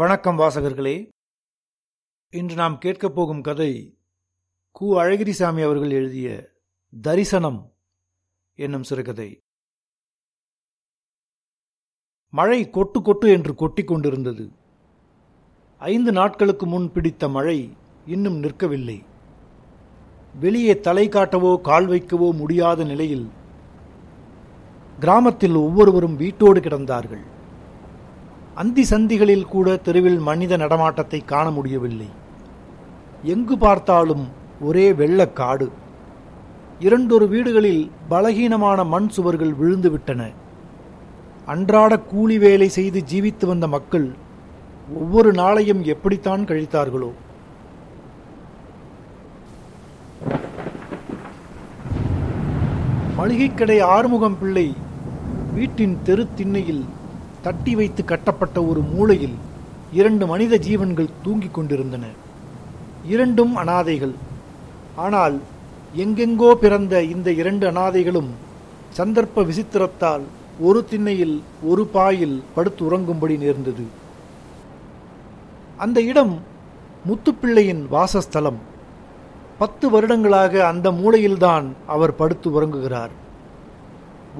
வணக்கம் வாசகர்களே. இன்று நாம் கேட்கப் போகும் கதை கு. அழகிரிசாமி அவர்கள் எழுதிய தரிசனம் என்னும் சிறுகதை. மழை கொட்டு கொட்டு என்று கொட்டி கொண்டிருந்தது. 5 நாட்களுக்கு முன் பிடித்த மழை இன்னும் நிற்கவில்லை. வெளியே தலை காட்டவோ கால் வைக்கவோ முடியாத நிலையில் கிராமத்தில் ஒவ்வொருவரும் வீட்டோடு கிடந்தார்கள். அந்தி சந்திகளில் கூட தெருவில் மனித நடமாட்டத்தை காண முடியவில்லை. எங்கு பார்த்தாலும் ஒரே வெள்ளக்காடு. 2 வீடுகளில் பலகீனமான மண் சுவர்கள் விழுந்துவிட்டன. அன்றாட கூலி வேலை செய்து ஜீவித்து வந்த மக்கள் ஒவ்வொரு நாளையும் எப்படித்தான் கழித்தார்களோ. மளிகைக்கடை ஆறுமுகம் பிள்ளை வீட்டின் தெரு திண்ணையில் தட்டி வைத்து கட்டப்பட்ட ஒரு மூலையில் 2 மனித ஜீவன்கள் தூங்கிக் கொண்டிருந்தன. 2ம் அனாதைகள். ஆனால் எங்கெங்கோ பிறந்த இந்த 2 அனாதைகளும் சந்தர்ப்ப விசித்திரத்தால் ஒரு திண்ணையில் ஒரு பாயில் படுத்து உறங்கும்படி நேர்ந்தது. அந்த இடம் முத்துப்பிள்ளையின் வாசஸ்தலம். 10 வருடங்களாக அந்த மூலையில்தான் அவர் படுத்து உறங்குகிறார்.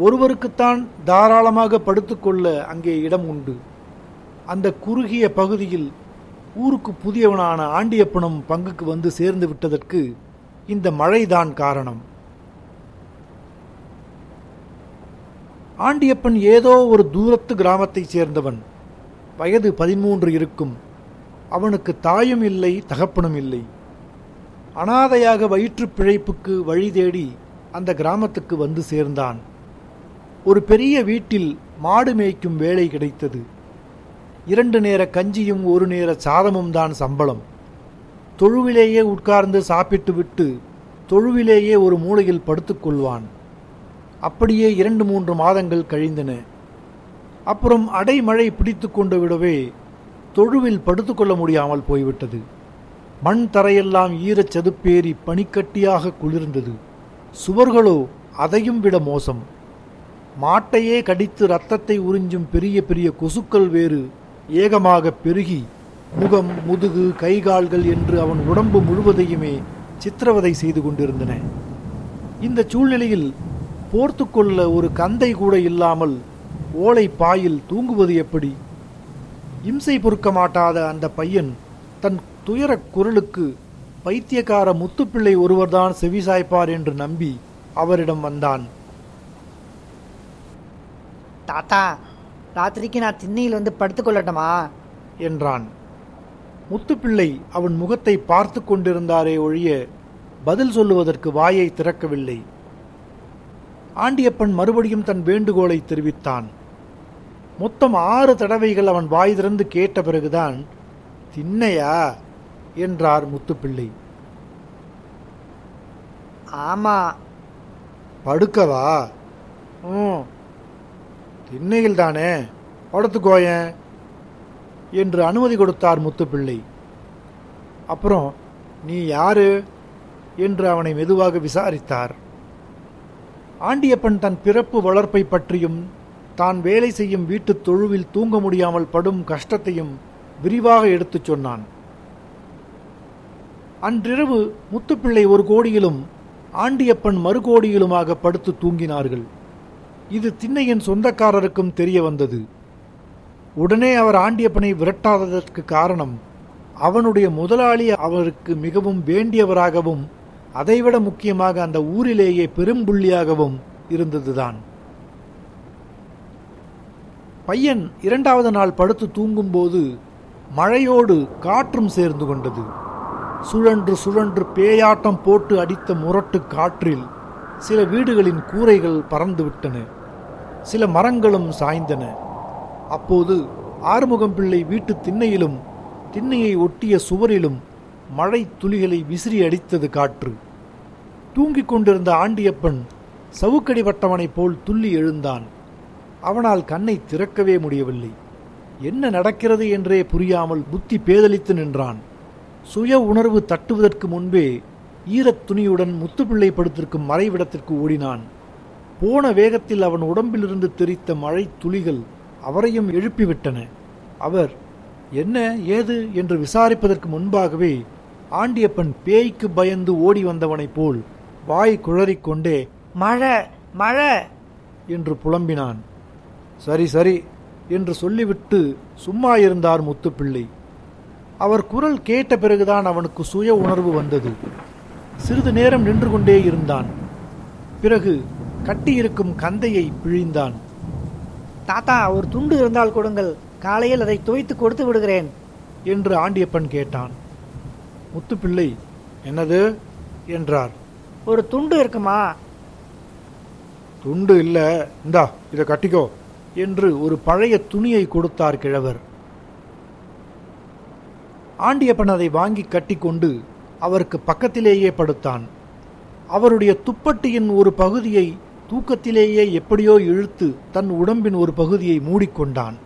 ஒருவருக்குத்தான் தாராளமாக படுத்துக்கொள்ள அங்கே இடம் உண்டு. அந்த குறுகிய பகுதியில் ஊருக்கு புதியவனான ஆண்டியப்பனும் பங்குக்கு வந்து சேர்ந்து விட்டதற்கு இந்த மழைதான் காரணம். ஆண்டியப்பன் ஏதோ ஒரு தூரத்து கிராமத்தைச் சேர்ந்தவன். வயது 13 இருக்கும். அவனுக்கு தாயும் இல்லை, தகப்பனும் இல்லை. அனாதையாக வயிற்று பிழைப்புக்கு வழி தேடி அந்த கிராமத்துக்கு வந்து சேர்ந்தான். ஒரு பெரிய வீட்டில் மாடு மேய்க்கும் வேலை கிடைத்தது. 2 நேர கஞ்சியும் 1 நேர சாதமும் தான் சம்பளம். தொழுவிலேயே உட்கார்ந்து சாப்பிட்டு விட்டு தொழுவிலேயே ஒரு மூலையில் படுத்துக்கொள்வான். அப்படியே 2-3 மாதங்கள் கழிந்தன. அப்புறம் அடைமழை பிடித்து கொண்டு விடவே தொழுவில் படுத்துக்கொள்ள முடியாமல் போய்விட்டது. மண் தரையெல்லாம் ஈரச் சதுப்பேறி பனிக்கட்டியாக குளிர்ந்தது. சுவர்களோ அதையும் விட மோசம். மாட்டையே கடித்து இரத்தத்தை உறிஞ்சும் பெரிய பெரிய கொசுக்கள் வேறு ஏகமாக பெருகி முகம், முதுகு, கைகால்கள் என்று அவன் உடம்பு முழுவதையுமே சித்திரவதை செய்து கொண்டிருந்தன. இந்த சூழ்நிலையில் போர்த்துக்கொள்ள ஒரு கந்தை கூட இல்லாமல் ஓலை பாயில் தூங்குவது எப்படி? இம்சை பொறுக்க மாட்டாத அந்த பையன் தன் துயர குரலுக்கு பைத்தியக்கார முத்துப்பிள்ளை ஒருவர்தான் செவிசாய்ப்பார் என்று நம்பி அவரிடம் வந்தான். தாத்தா, ராத்திரிக்கு நான் திண்ணையில் வந்து படுத்துக்கொள்ளட்டமா என்றான். முத்துப்பிள்ளை அவன் முகத்தை பார்த்து கொண்டிருந்தாரே ஒழிய பதில் சொல்லுவதற்கு வாயை திறக்கவில்லை. ஆண்டியப்பன் மறுபடியும் தன் வேண்டுகோளை தெரிவித்தான். மொத்தம் 6 தடவைகள் அவன் வாய் திறந்து கேட்ட பிறகுதான் திண்ணையா என்றார் முத்துப்பிள்ளை. ஆமா. படுக்கவா? ம், திண்ணையில் தானே, படுத்துக்கோயேன் என்று அனுமதி கொடுத்தார் முத்துப்பிள்ளை. அப்புறம் நீ யாரு என்று அவனை மெதுவாக விசாரித்தார். ஆண்டியப்பன் தன் பிறப்பு வளர்ப்பை பற்றியும் தான் வேலை செய்யும் வீட்டு தொழுவில் தூங்க முடியாமல் படும் கஷ்டத்தையும் விரிவாக எடுத்துச் சொன்னான். அன்றிரவு முத்துப்பிள்ளை 1 கோடியிலும் ஆண்டியப்பன் மறுகோடியிலுமாக படுத்து தூங்கினார்கள். இது திண்ணையின் சொந்தக்காரருக்கும் தெரிய வந்தது. உடனே அவர் ஆண்டியப்பனை விரட்டாததற்கு காரணம் அவனுடைய முதலாளி அவருக்கு மிகவும் வேண்டியவராகவும் அதைவிட முக்கியமாக அந்த ஊரிலேயே பெரும்புள்ளியாகவும் இருந்ததுதான். பையன் 2வது நாள் படுத்து தூங்கும்போது மழையோடு காற்றும் சேர்ந்து கொண்டது. சுழன்று சுழன்று பேயாட்டம் போட்டு அடித்த முரட்டு காற்றில் சில வீடுகளின் கூரைகள் பறந்துவிட்டன. சில மரங்களும் சாய்ந்தன. அப்போது ஆறுமுகம் பிள்ளை வீட்டு திண்ணையிலும் திண்ணையை ஒட்டிய சுவரிலும் மழை துளிகளை விசிறி அடித்தது காற்று. தூங்கிக் கொண்டிருந்த ஆண்டியப்பன் சவுக்கடிபட்டவனைப் போல் துள்ளி எழுந்தான். அவனால் கண்ணை திறக்கவே முடியவில்லை. என்ன நடக்கிறது என்றே புரியாமல் புத்தி பேதலித்து நின்றான். சுய உணர்வு தட்டுவதற்கு முன்பே ஈரத்துணியுடன் முத்துப்பிள்ளை படுத்திருக்கும் மறைவிடத்திற்கு ஓடினான். போன வேகத்தில் அவன் உடம்பிலிருந்து தெரித்த மழை துளிகள் அவரையும் எழுப்பிவிட்டன. அவர் என்ன ஏது என்று விசாரிப்பதற்கு முன்பாகவே ஆண்டியப்பன் பேய்க்கு பயந்து ஓடி வந்தவனைப் போல் வாய் குழறிக்கொண்டே மழை மழை என்று புலம்பினான். சரி சரி என்று சொல்லிவிட்டு சும்மா இருந்தார் முத்துப்பிள்ளை. அவர் குரல் கேட்ட பிறகுதான் அவனுக்கு சுய உணர்வு வந்தது. சிறிது நேரம் நின்று கொண்டே இருந்தான். பிறகு கட்டியிருக்கும் கந்தையை பிழிந்தான். தாத்தா, ஒரு துண்டு இருந்தால் கொடுங்கள், காலையில் அதை துவைத்து கொடுத்து விடுகிறேன் என்று ஆண்டியப்பன் கேட்டான். முத்துப்பிள்ளை என்னது என்றார். ஒரு துண்டு இருக்குமா? துண்டு இல்லை, இந்தா இதை கட்டிக்கோ என்று ஒரு பழைய துணியை கொடுத்தார் கிழவர். ஆண்டியப்பன் அதை வாங்கி கட்டிக்கொண்டு அவருக்கு பக்கத்திலேயே படுத்தான். அவருடைய துப்பட்டியின் ஒரு பகுதியை தூக்கத்திலேயே எப்படியோ இழுத்து தன் உடம்பின் ஒரு பகுதியை மூடிக்கொண்டான்.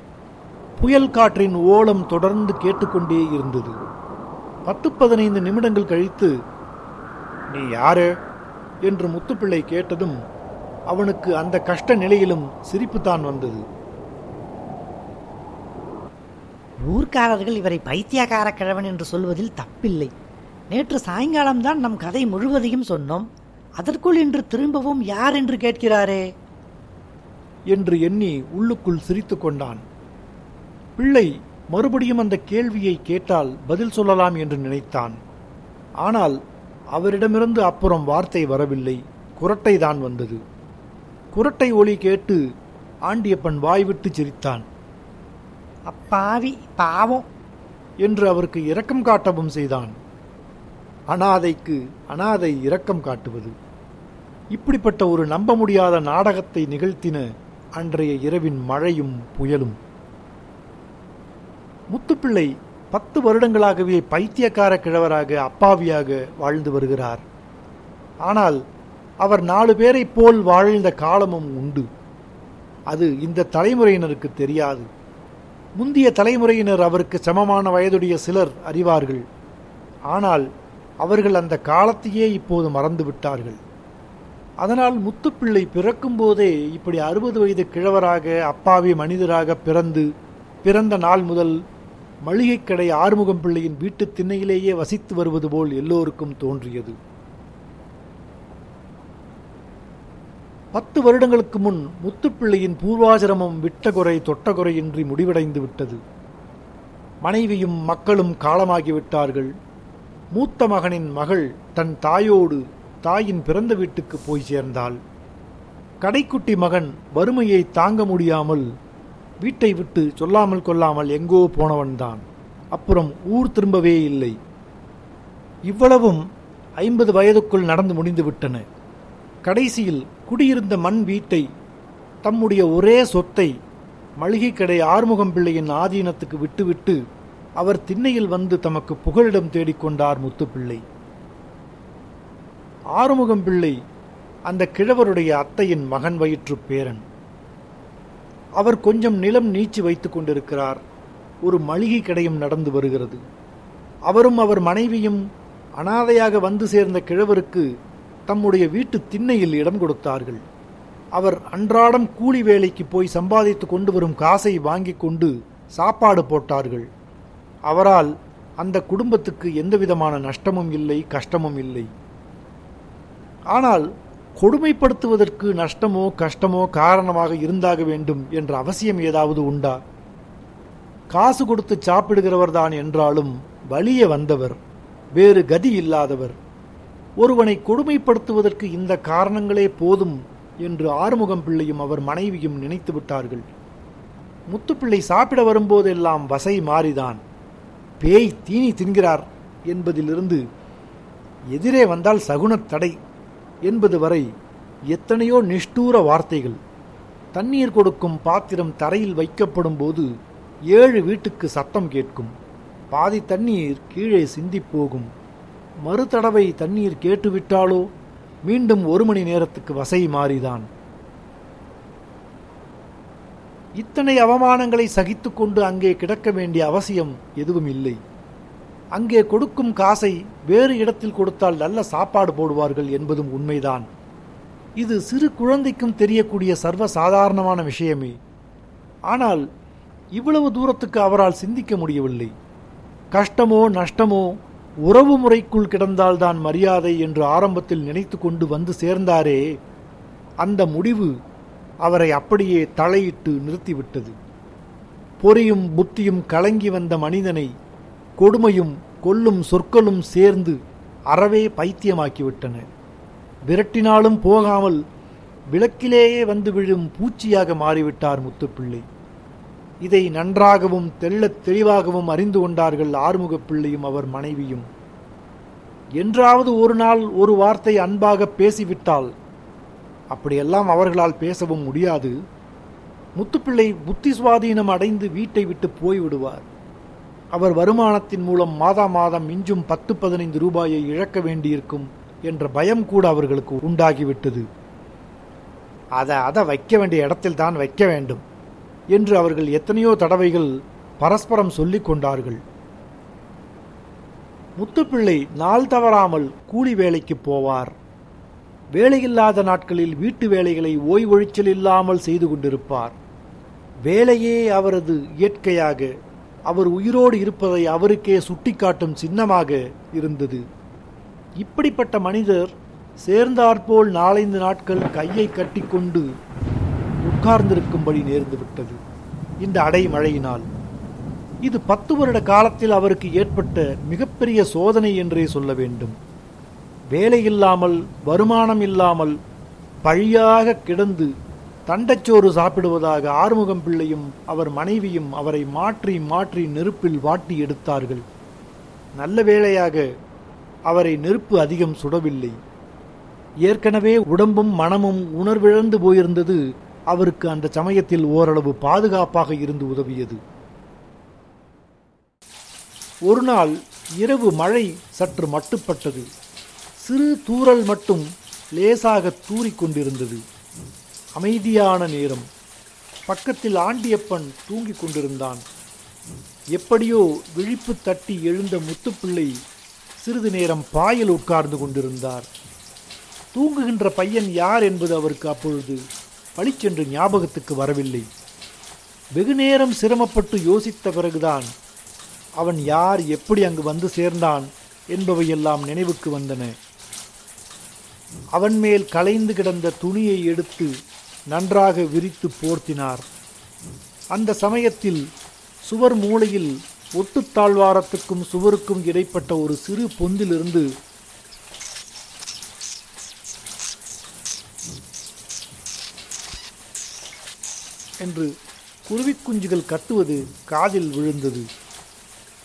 புயல் காற்றின் ஓலம் தொடர்ந்து கேட்டுக்கொண்டே இருந்தது. 10-15 நிமிடங்கள் கழித்து நீ யாரு என்று முத்துப்பிள்ளை கேட்டதும் அவனுக்கு அந்த கஷ்ட நிலையிலும் சிரிப்புத்தான் வந்தது. ஊர்க்காரர்கள் இவரை பைத்தியக்கார கிழவன் என்று சொல்வதில் தப்பில்லை. நேற்று சாயங்காலம்தான் நம் கதை முழுவதையும் சொன்னோம். அதற்குள் இன்று திரும்பவும் யார் என்று கேட்கிறாரே என்று எண்ணி உள்ளுக்குள் சிரித்து கொண்டான். பிள்ளை மறுபடியும் அந்த கேள்வியை கேட்டால் பதில் சொல்லலாம் என்று நினைத்தான். ஆனால் அவரிடமிருந்து அப்புறம் வார்த்தை வரவில்லை. குரட்டை தான் வந்தது. குரட்டை ஒலி கேட்டு ஆண்டியப்பன் வாய்விட்டு சிரித்தான். அப்பாவி பாவம் என்று அவருக்கு இரக்கம் காட்டவும் செய்தான். அனாதைக்கு அனாதை இரக்கம் காட்டுவது, இப்படிப்பட்ட ஒரு நம்ப முடியாத நாடகத்தை நிகழ்த்தின அன்றைய இரவின் மழையும் புயலும். முத்துப்பிள்ளை 10 வருடங்களாகவே பைத்தியக்கார கிழவராக அப்பாவியாக வாழ்ந்து வருகிறார். ஆனால் அவர் 4 பேரை போல் வாழ்ந்த காலமும் உண்டு. அது இந்த தலைமுறையினருக்கு தெரியாது. முந்திய தலைமுறையினர் அவருக்கு சமமான வயதுடைய சிலர் அறிவார்கள். ஆனால் அவர்கள் அந்த காலத்தையே இப்போது மறந்துவிட்டார்கள். அதனால் முத்துப்பிள்ளை பிறக்கும் போதே இப்படி 60 வயது கிழவராக அப்பாவி மனிதராக பிறந்த நாள் முதல் மளிகை கடை ஆறுமுகம் பிள்ளையின் வீட்டு திண்ணையிலேயே வசித்து வருவது போல் எல்லோருக்கும் தோன்றியது. 10 வருடங்களுக்கு முன் முத்துப்பிள்ளையின் பூர்வாசிரமம் விட்டகுறை தொட்டகுறையின்றி முடிவடைந்து விட்டது. மனைவியும் மக்களும் காலமாகிவிட்டார்கள். மூத்த மகனின் மகள் தன் தாயோடு தாயின் பிறந்த வீட்டுக்கு போய் சேர்ந்தாள். கடைக்குட்டி மகன் வறுமையை தாங்க முடியாமல் வீட்டை விட்டு சொல்லாமல் கொள்ளாமல் எங்கோ போனவன்தான். அப்புறம் ஊர் திரும்பவே இல்லை. இவ்வளவும் 50 வயதுக்குள் நடந்து முடிந்துவிட்டன. கடைசியில் குடியிருந்த மண் வீட்டை, தம்முடைய ஒரே சொத்தை மளிகை கடை ஆறுமுகம் பிள்ளையின் ஆதீனத்துக்கு விட்டுவிட்டு அவர் திண்ணையில் வந்து தமக்கு புகலிடம் தேடிக்கொண்டார் முத்துப்பிள்ளை. ஆறுமுகம் பிள்ளை அந்த கிழவருடைய அத்தையின் மகன் வயிற்று பேரன். அவர் கொஞ்சம் நிலம் நீச்சி வைத்து கொண்டிருக்கிறார். ஒரு மளிகை கடையும் நடந்து வருகிறது. அவரும் அவர் மனைவியும் அனாதையாக வந்து சேர்ந்த கிழவருக்கு தம்முடைய வீட்டு திண்ணையில் இடம் கொடுத்தார்கள். அவர் அன்றாடம் கூலி வேலைக்கு போய் சம்பாதித்து கொண்டு வரும் காசை வாங்கி கொண்டு சாப்பாடு போட்டார்கள். அவரால் அந்த குடும்பத்துக்கு எந்தவிதமான நஷ்டமும் இல்லை, கஷ்டமும் இல்லை. ஆனால் கொடுமைப்படுத்துவதற்கு நஷ்டமோ கஷ்டமோ காரணமாக இருந்தாக வேண்டும் என்ற அவசியம் ஏதாவது உண்டா? காசு கொடுத்து சாப்பிடுகிறவர்தான் என்றாலும் வலிய வந்தவர், வேறு கதி இல்லாதவர். ஒருவனை கொடுமைப்படுத்துவதற்கு இந்த காரணங்களே போதும் என்று ஆறுமுகம் பிள்ளையும் அவர் மனைவியும் நினைத்து விட்டார்கள். முத்துப்பிள்ளை சாப்பிட வரும்போதெல்லாம் வசை மாறிதான். பேய் தீனி தின்கிறார் என்பதிலிருந்து எதிரே வந்தால் சகுனத் தடை என்பது வரை எத்தனையோ நிஷ்டூர வார்த்தைகள். தண்ணீர் கொடுக்கும் பாத்திரம் தரையில் வைக்கப்படும் போது 7 வீட்டுக்கு சத்தம் கேட்கும். பாதி தண்ணீர் கீழே சிந்தி போகும். மறு தடவை தண்ணீர் கேட்டுவிட்டாலோ மீண்டும் 1 மணி நேரத்துக்கு வசை மாறிதான். இத்தனை அவமானங்களை சகித்து கொண்டு அங்கே கிடக்க வேண்டிய அவசியம் எதுவும் இல்லை. அங்கே கொடுக்கும் காசை வேறு இடத்தில் கொடுத்தால் நல்ல சாப்பாடு போடுவார்கள் என்பதும் உண்மைதான். இது சிறு குழந்தைக்கும் தெரியக்கூடிய சர்வ சாதாரணமான விஷயமே. ஆனால் இவ்வளவு தூரத்துக்கு அவரால் சிந்திக்க முடியவில்லை. கஷ்டமோ நஷ்டமோ உறவு முறைக்குள் கிடந்தால்தான் மரியாதை என்று ஆரம்பத்தில் நினைத்து கொண்டு வந்து சேர்ந்தாரே, அந்த முடிவு அவரை அப்படியே தலையிட்டு நிறுத்திவிட்டது. பொறியும் புத்தியும் கலங்கி வந்த மனிதனை கொடுமையும் கொல்லும் சொற்களும் சேர்ந்து அறவே பைத்தியமாக்கிவிட்டன. விரட்டினாலும் போகாமல் விளக்கிலேயே வந்து விழும் பூச்சியாக மாறிவிட்டார் முத்துப்பிள்ளை. இதை நன்றாகவும் தெள்ளத் தெளிவாகவும் அறிந்து கொண்டார்கள் ஆறுமுகப்பிள்ளையும் அவர் மனைவியும். என்றாவது ஒரு நாள் ஒரு வார்த்தை அன்பாக பேசிவிட்டால், அப்படியெல்லாம் அவர்களால் பேசவும் முடியாது, முத்துப்பிள்ளை புத்தி சுவாதீனம் அடைந்து வீட்டை விட்டு போய்விடுவார். அவர் வருமானத்தின் மூலம் மாதா மாதம் மிஞ்சும் 10-15 ரூபாயை இழக்க வேண்டியிருக்கும் என்ற பயம் கூட அவர்களுக்கு உண்டாகிவிட்டது. அதை வைக்க வேண்டிய இடத்தில் தான் வைக்க வேண்டும் என்று அவர்கள் எத்தனையோ தடவைகள் பரஸ்பரம் சொல்லிக் கொண்டார்கள். முத்துப்பிள்ளை நாள் தவறாமல் கூலி வேலைக்கு போவார். வேலையில்லாத நாட்களில் வீட்டு வேலைகளை ஓய்வொழிச்சல் இல்லாமல் செய்து கொண்டிருப்பார். வேலையே அவரது இயற்கையாக, அவர் உயிரோடு இருப்பதை அவருக்கே சுட்டிக்காட்டும் சின்னமாக இருந்தது. இப்படிப்பட்ட மனிதர் சேர்ந்தாற்போல் 4-5 நாட்கள் கையை கட்டி கொண்டு உட்கார்ந்திருக்கும்படி நேர்ந்துவிட்டது இந்த அடைமழையினால். இது 10 வருட காலத்தில் அவருக்கு ஏற்பட்ட மிகப்பெரிய சோதனை என்றே சொல்ல வேண்டும். வேலையில்லாமல் வருமானம் இல்லாமல் பழியாக கிடந்து தண்டச்சோறு சாப்பிடுவதாக ஆறுமுகம் பிள்ளையும் அவர் மனைவியும் அவரை மாற்றி மாற்றி நெருப்பில் வாட்டி எடுத்தார்கள். நல்ல வேளையாக அவரை நெருப்பு அதிகம் சுடவில்லை. ஏற்கனவே உடம்பும் மனமும் உணர்விழந்து போயிருந்தது. அவருக்கு அந்த சமயத்தில் ஓரளவு பாதுகாப்பாக இருந்து உதவியது. ஒரு நாள் இரவு மழை சற்று மட்டுப்பட்டது. சிறு தூறல் மட்டும் லேசாக தூறிக்கொண்டிருந்தது. அமைதியான நேரம். பக்கத்தில் ஆண்டியப்பன் தூங்கிக் கொண்டிருந்தான். எப்படியோ விழிப்பு தட்டி எழுந்த முத்துப்பிள்ளை சிறிது நேரம் பாயில் உட்கார்ந்து கொண்டிருந்தார். தூங்குகின்ற பையன் யார் என்பது அவருக்கு அப்பொழுது பளிச்சென்று ஞாபகத்துக்கு வரவில்லை. வெகுநேரம் சிரமப்பட்டு யோசித்த பிறகுதான் அவன் யார், எப்படி அங்கு வந்து சேர்ந்தான் என்பவையெல்லாம் நினைவுக்கு வந்தன. அவன் மேல் கலைந்து கிடந்த துணியை எடுத்து நன்றாக விரித்து போர்த்தினார். அந்த சமயத்தில் சுவர் மூலையில் ஒட்டுத்தாழ்வாரத்துக்கும் சுவருக்கும் இடைப்பட்ட ஒரு சிறு பொந்திலிருந்து என்று குருவிக்குஞ்சுகள் கத்துவது காதில் விழுந்தது.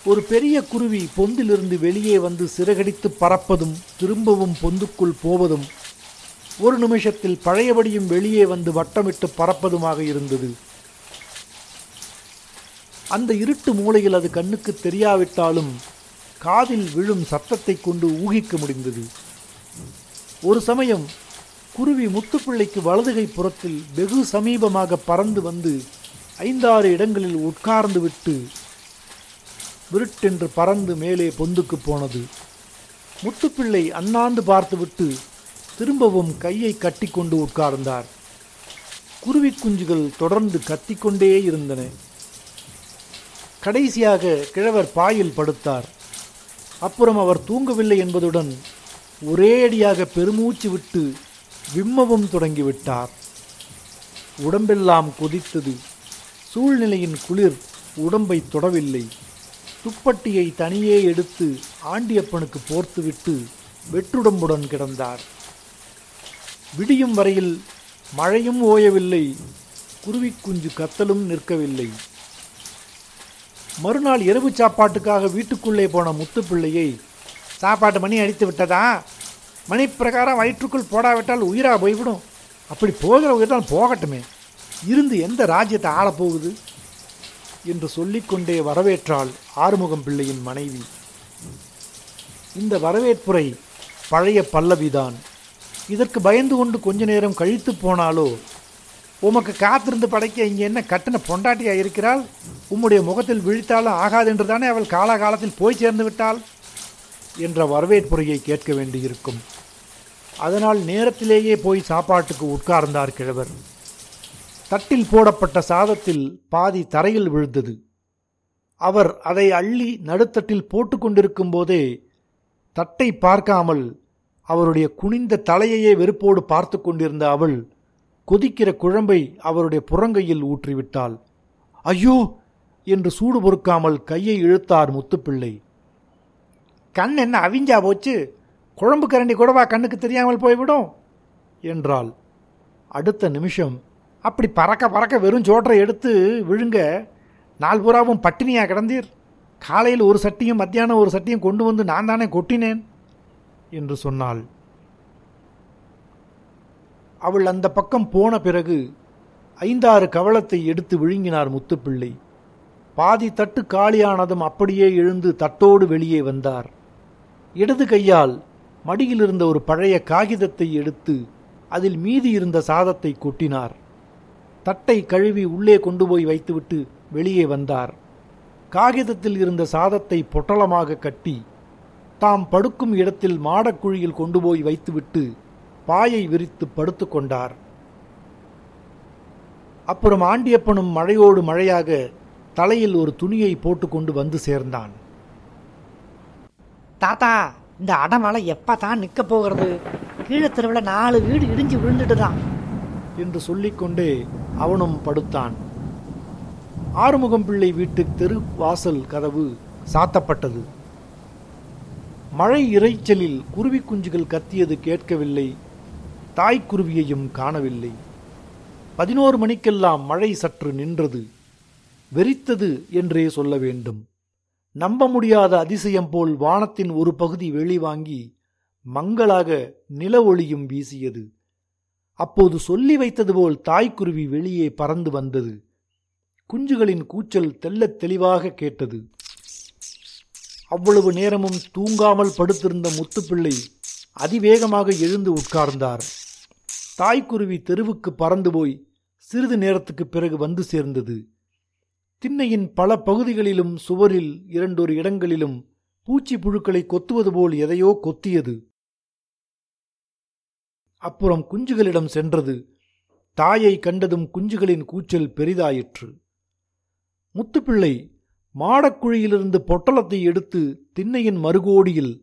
ஒரு பெரிய குருவி பொந்திலிருந்து வெளியே வந்து சிறகடித்து பறப்பதும் திரும்பவும் பொந்துக்குள் போவதும் ஒரு நிமிஷத்தில் பழையபடியும் வெளியே வந்து வட்டமிட்டு பறப்பதுமாக இருந்தது. அந்த இருட்டு மூலையில் அது கண்ணுக்கு தெரியாவிட்டாலும் காதில் விழும் சத்தத்தை கொண்டு ஊகிக்க முடிந்தது. ஒரு சமயம் குருவி முத்துப்பிள்ளைக்கு வலதுகை புறத்தில் வெகு சமீபமாக பறந்து வந்து 5-6 இடங்களில் உட்கார்ந்து விட்டு விருட்டென்று பறந்து மேலே பொந்துக்கு போனது. முத்துப்பிள்ளை அண்ணாந்து பார்த்துவிட்டு திரும்பவும் கையை கட்டி கொண்டு உட்கார்ந்தார். குருவிக்குஞ்சுகள் தொடர்ந்து கத்திக்கொண்டே இருந்தன. கடைசியாக கிழவர் பாயில் படுத்தார். அப்புறம் அவர் தூங்கவில்லை என்பதுடன் ஒரேடியாக பெருமூச்சு விட்டு விம்மவும் தொடங்கிவிட்டார். உடம்பெல்லாம் கொதித்தது. சூழ்நிலையின் குளிர் உடம்பை தொடவில்லை. துப்பட்டியை தனியே எடுத்து ஆண்டியப்பனுக்கு போர்த்துவிட்டு வெற்றுடம்புடன் கிடந்தார். விடியும் வரையில் மழையும் ஓயவில்லை, குருவிக்குஞ்சு கத்தலும் நிற்கவில்லை. மறுநாள் இரவு சாப்பாட்டுக்காக வீட்டுக்குள்ளே போன முத்துப்பிள்ளையை, சாப்பாட்டு மணி அடித்து விட்டதா, மணி பிரகாரம் வயிற்றுக்குள் போடாவிட்டால் உயிராக போய்விடும், அப்படி போகிற உயிர்தான் போகட்டுமே, இருந்து எந்த ராஜ்யத்தை ஆளப்போகுது என்று சொல்லிக்கொண்டே வரவேற்றாள் ஆறுமுகம் பிள்ளையின் மனைவி. இந்த வரவேற்புரை பழைய பல்லவிதான். இதற்கு பயந்து கொண்டு கொஞ்ச நேரம் கழித்து போனாலோ, உமக்கு காத்திருந்து படைக்க இங்கே என்ன கட்டின பொண்டாட்டியாக இருக்கிறாள், உம்முடைய முகத்தில் விழித்தாலும் ஆகாதென்று தானே அவள் காலாகாலத்தில் போய் சேர்ந்து விட்டாள் என்ற வரவேற்புரையை கேட்க வேண்டியிருக்கும். அதனால் நேரத்திலேயே போய் சாப்பாட்டுக்கு உட்கார்ந்தார் கிழவர். தட்டில் போடப்பட்ட சாதத்தில் பாதி தரையில் விழுந்தது. அவர் அதை அள்ளி நடுத்தட்டில் போட்டு கொண்டிருக்கும் போதே தட்டை பார்க்காமல் அவருடைய குனிந்த தலையையே வெறுப்போடு பார்த்து கொண்டிருந்த அவள் கொதிக்கிற குழம்பை அவருடைய புறங்கையில் ஊற்றிவிட்டாள். ஐயோ என்று சூடு பொறுக்காமல் கையை இழுத்தார் முத்துப்பிள்ளை. கண் என்ன அவிஞ்சா போச்சு, குழம்பு கரண்டி கூடவா கண்ணுக்கு தெரியாமல் போய்விடும் என்றாள். அடுத்த நிமிஷம் அப்படி பறக்க பறக்க வெறும் சோற்றை எடுத்து விழுங்க நாள் பூராவும் பட்டினியாக கிடந்தீர், காலையில் ஒரு சட்டியும் மத்தியானம் ஒரு சட்டியும் கொண்டு வந்து நான் தானே கொட்டினேன் என்று சொன்னாள். அவள் அந்த பக்கம் போன பிறகு 5-6 கவளத்தை எடுத்து விழுங்கினார் முத்துப்பிள்ளை. பாதி தட்டு காலியானதும் அப்படியே எழுந்து தட்டோடு வெளியே வந்தார். இடது கையால் மடியிலிருந்த ஒரு பழைய காகிதத்தை எடுத்து அதில் மீதி இருந்த சாதத்தை கொட்டினார். தட்டை கழுவி உள்ளே கொண்டு போய் வைத்துவிட்டு வெளியே வந்தார். காகிதத்தில் இருந்த சாதத்தை பொட்டலமாக கட்டி தாம் படுக்கும் இடத்தில் மாடக்குழியில் கொண்டு போய் வைத்துவிட்டு பாயை விரித்து படுத்து கொண்டார். அப்புறம் ஆண்டியப்பனும் மழையோடு மழையாக தலையில் ஒரு துணியை போட்டுக்கொண்டு வந்து சேர்ந்தான். தாத்தா, இந்த அடமலை எப்பதான் நிற்க போகிறது, கீழே தெருவில் 4 வீடு இடிஞ்சு விழுந்துட்டுதான் என்று சொல்லிக்கொண்டே அவனும் படுத்தான். ஆறுமுகம் பிள்ளை வீட்டு தெரு வாசல் கதவு சாத்தப்பட்டது. மழை இறைச்சலில் குருவிக்குஞ்சுகள் கத்தியது கேட்கவில்லை, தாய்க்குருவியையும் காணவில்லை. 11 மணிக்கெல்லாம் மழை சற்று நின்றது. வெறித்தது என்றே சொல்ல வேண்டும். நம்ப முடியாத அதிசயம் போல் வானத்தின் ஒரு பகுதி வெளிவாங்கி மங்களாக நில ஒளியும் வீசியது. அப்போது சொல்லி வைத்தது போல் தாய்க்குருவி வெளியே பறந்து வந்தது. குஞ்சுகளின் கூச்சல் தெள்ளத் தெளிவாக கேட்டது. அவ்வளவு நேரமும் தூங்காமல் படுத்திருந்த முத்துப்பிள்ளை அதிவேகமாக எழுந்து உட்கார்ந்தார். தாய்க்குருவி தெருவுக்கு பறந்து போய் சிறிது நேரத்துக்கு பிறகு வந்து சேர்ந்தது. திண்ணையின் பல பகுதிகளிலும் சுவரில் 2-1 இடங்களிலும் பூச்சி புழுக்களை கொத்துவது போல் எதையோ கொத்தியது. அப்புறம் குஞ்சுகளிடம் சென்றது. தாயை கண்டதும் குஞ்சுகளின் கூச்சல் பெரிதாயிற்று. முத்துப்பிள்ளை மாடக்குழியிலிருந்து பொட்டலத்தை எடுத்து திண்ணையின் மறுகோடியில்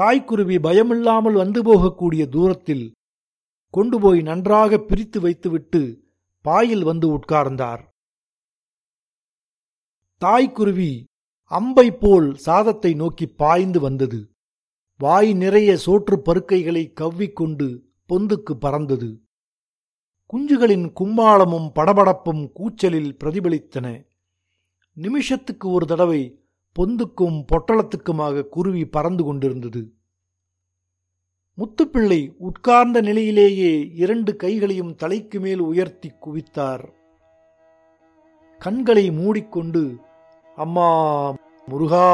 தாய்க்குருவி பயமில்லாமல் வந்து போகக்கூடிய தூரத்தில் கொண்டு போய் நன்றாக பிரித்து வைத்துவிட்டு பாயில் வந்து உட்கார்ந்தார். தாய்க்குருவி அம்பை போல் சாதத்தை நோக்கி பாய்ந்து வந்தது. வாய் நிறைய சோற்று பருக்கைகளை கவ்விக்கொண்டு பொந்துக்கு பறந்தது. குஞ்சுகளின் கும்மாளமும் படபடப்பும் கூச்சலில் பிரதிபலித்தன. நிமிஷத்துக்கு ஒரு தடவை பொந்துக்கும் பொட்டலத்துக்குமாக குருவி பறந்து கொண்டிருந்தது. முத்துப்பிள்ளை உட்கார்ந்த நிலையிலேயே 2 கைகளையும் தலைக்கு மேல் உயர்த்தி குவித்தார். கண்களை மூடிக்கொண்டு அம்மா முருகா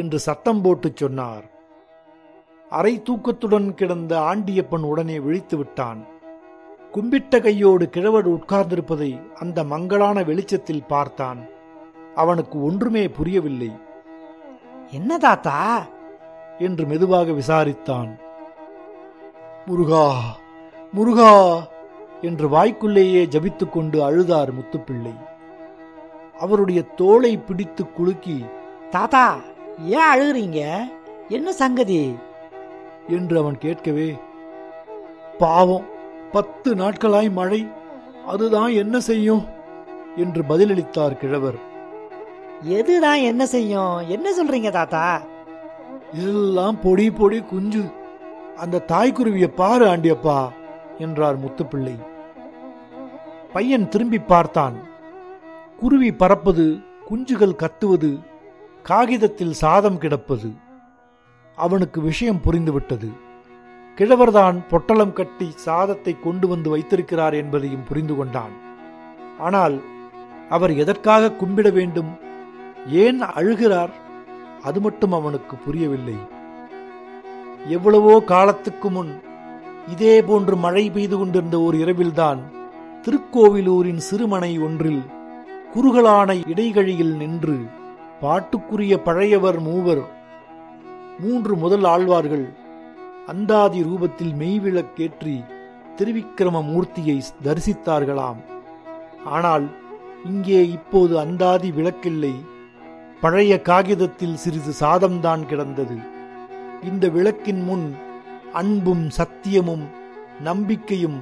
என்று சத்தம் போட்டு சொன்னார். அரை தூக்கத்துடன் கிடந்த ஆண்டியப்பன் உடனே விழித்து விட்டான். கும்பிட்ட கையோடு கிழவர் உட்கார்ந்திருப்பதை அந்த மங்களான வெளிச்சத்தில் பார்த்தான். அவனுக்கு ஒன்றுமே புரியவில்லை. என்ன தாத்தா என்று மெதுவாக விசாரித்தான். முருகா முருகா என்று வாய்க்குள்ளேயே ஜபித்து கொண்டு அழுதார் முத்துப்பிள்ளை. அவருடைய தோளை பிடித்து குலுக்கி, தாத்தா ஏன் அழுகிறீங்க, என்ன சங்கதி என்று அவன் கேட்கவே, பாவம் 10 நாட்களாய் மழை, அதுதான் என்ன செய்யும் என்று பதிலளித்தார் கிழவர். எதுதான் என்ன செய்யும், என்ன சொல்றீங்க தாத்தா? எல்லாம் பொடி பொடி குஞ்சு, அந்த தாய்க்குருவியை பாரு ஆண்டியப்பா என்றார் முத்துப்பிள்ளை. பையன் திரும்பி பார்த்தான். குருவி பறப்பது, குஞ்சுகள் கத்துவது, காகிதத்தில் சாதம் கிடப்பது. அவனுக்கு விஷயம் புரிந்துவிட்டது. கிழவர்தான் பொட்டலம் கட்டி சாதத்தை கொண்டு வந்து வைத்திருக்கிறார் என்பதையும் புரிந்து கொண்டான். ஆனால் அவர் எதற்காக கும்பிட வேண்டும், ஏன் அழுகிறார், அது மட்டும் அவனுக்கு புரியவில்லை. எவ்வளவோ காலத்துக்கு முன் இதே போன்று மழை பெய்து கொண்டிருந்த ஒரு இரவில்தான் திருக்கோவிலூரின் சிறுமனை ஒன்றில் குறுகலான இடைகழியில் நின்று பாட்டுக்குரிய பழையவர் மூவர் 3 முதல் ஆழ்வார்கள் அந்தாதி ரூபத்தில் மெய்விளக்கேற்றி திருவிக்கிரம மூர்த்தியை தரிசித்தார்களாம். ஆனால் இங்கே இப்போது அந்தாதி விளக்கில்லை. பழைய காகிதத்தில் சிறிது சாதம்தான் கிடந்தது. இந்த விளக்கின் முன் அன்பும் சத்தியமும் நம்பிக்கையும்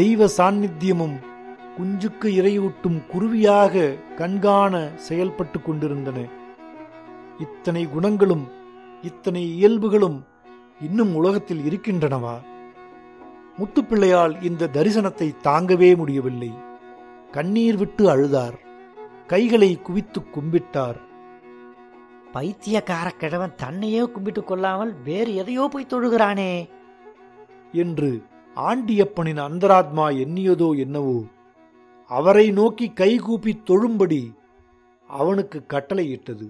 தெய்வ சாநித்தியமும் குஞ்சுக்கு இரையூட்டும் குருவியாக கண்காண செயல்பட்டு கொண்டிருந்தன. இத்தனை குணங்களும் இத்தனை இயல்புகளும் இன்னும் உலகத்தில் இருக்கின்றனவா? முத்துப்பிள்ளையால் இந்த தரிசனத்தை தாங்கவே முடியவில்லை. கண்ணீர் விட்டு அழுதார். கைகளை குவித்து கும்பிட்டார். பைத்தியக்கார கிழவன் தன்னையே கும்பிட்டு கொள்ளாமல் வேறு எதையோ போய் தொழுகிறானே என்று ஆண்டியப்பனின் அந்தராத்மா எண்ணியதோ என்னவோ. அவரை நோக்கி கைகூப்பி தொழும்படி அவனுக்கு கட்டளையிட்டது.